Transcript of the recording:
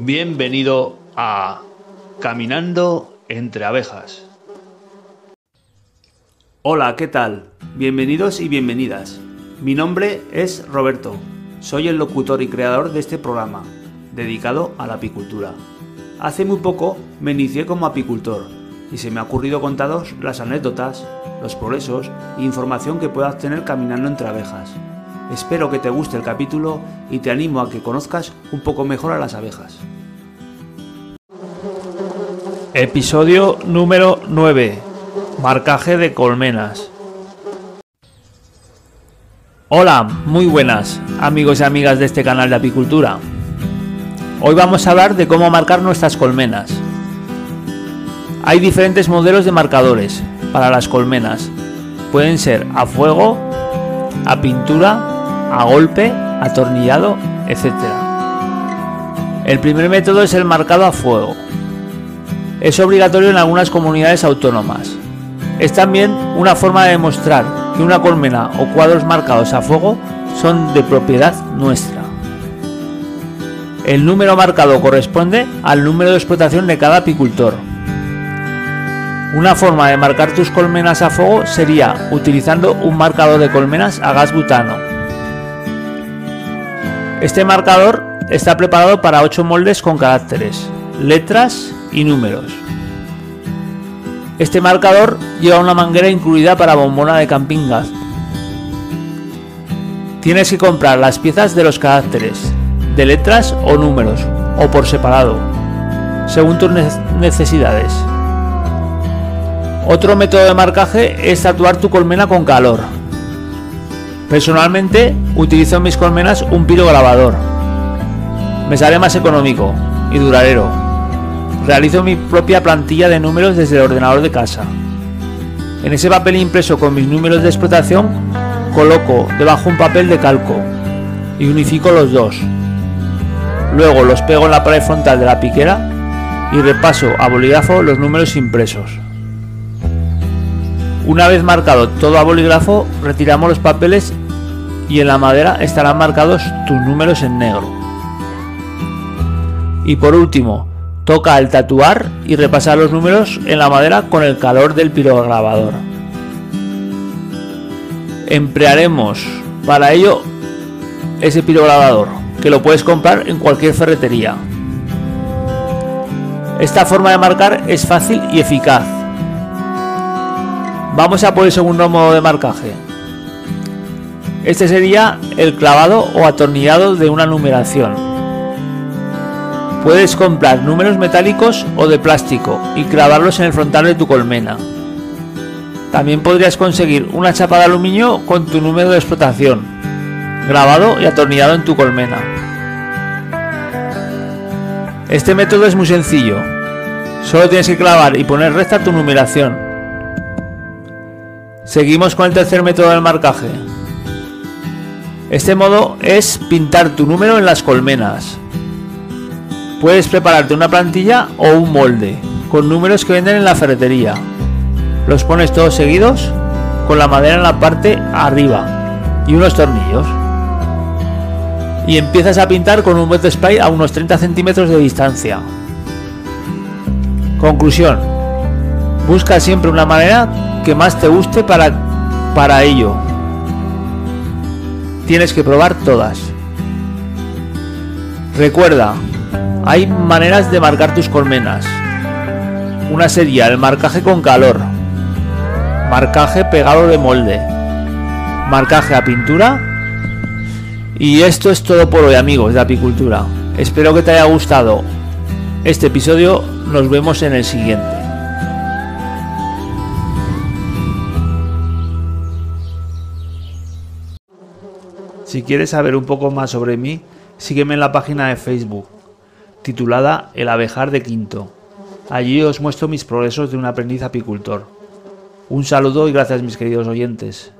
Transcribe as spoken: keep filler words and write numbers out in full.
Bienvenido a Caminando entre Abejas. Hola, ¿qué tal? Bienvenidos y bienvenidas. Mi nombre es Roberto. Soy el locutor y creador de este programa, dedicado a la apicultura. Hace muy poco me inicié como apicultor y se me ha ocurrido contaros las anécdotas, los progresos e información que pueda obtener caminando entre abejas. Espero que te guste el capítulo y te animo a que conozcas un poco mejor a las abejas. Episodio número nueve. Marcaje de colmenas. Hola, muy buenas, amigos y amigas de este canal de apicultura. Hoy vamos a hablar de cómo marcar nuestras colmenas. Hay diferentes modelos de marcadores para las colmenas. Pueden ser a fuego, a pintura, a golpe, atornillado, etcétera. El primer método es el marcado a fuego. Es obligatorio en algunas comunidades autónomas. Es también una forma de demostrar que una colmena o cuadros marcados a fuego son de propiedad nuestra. El número marcado corresponde al número de explotación de cada apicultor. Una forma de marcar tus colmenas a fuego sería utilizando un marcador de colmenas a gas butano. Este marcador está preparado para ocho moldes con caracteres, letras y números. Este marcador lleva una manguera incluida para bombona de camping gas. Tienes que comprar las piezas de los caracteres, de letras o números, o por separado, según tus necesidades. Otro método de marcaje es tatuar tu colmena con calor. Personalmente utilizo en mis colmenas un pirograbador. Me sale más económico y duradero. Realizo mi propia plantilla de números desde el ordenador de casa. En ese papel impreso con mis números de explotación coloco debajo un papel de calco y unifico los dos. Luego los pego en la pared frontal de la piquera y repaso a bolígrafo los números impresos. Una vez marcado todo a bolígrafo, retiramos los papeles y en la madera estarán marcados tus números en negro. Y por último, toca el tatuar y repasar los números en la madera con el calor del pirograbador. Emplearemos para ello ese pirograbador, que lo puedes comprar en cualquier ferretería. Esta forma de marcar es fácil y eficaz. Vamos a por el segundo modo de marcaje. Este sería el clavado o atornillado de una numeración. Puedes comprar números metálicos o de plástico y clavarlos en el frontal de tu colmena. También podrías conseguir una chapa de aluminio con tu número de explotación, grabado y atornillado en tu colmena. Este método es muy sencillo. Solo tienes que clavar y poner recta tu numeración. Seguimos con el tercer método del marcaje. Este modo es pintar tu número en las colmenas. Puedes prepararte una plantilla o un molde con números que venden en la ferretería. Los pones todos seguidos con la madera en la parte arriba y unos tornillos. Y empiezas a pintar con un wet spray a unos treinta centímetros de distancia. Conclusión. Busca siempre una manera que más te guste para, para ello. Tienes que probar todas. Recuerda, hay maneras de marcar tus colmenas. Una sería el marcaje con calor, marcaje pegado de molde, marcaje a pintura. Y esto es todo por hoy, amigos de apicultura. Espero que te haya gustado este episodio. Nos vemos en el siguiente. Si quieres saber un poco más sobre mí, sígueme en la página de Facebook, titulada El Abejar de Quinto. Allí os muestro mis progresos de un aprendiz apicultor. Un saludo y gracias, mis queridos oyentes.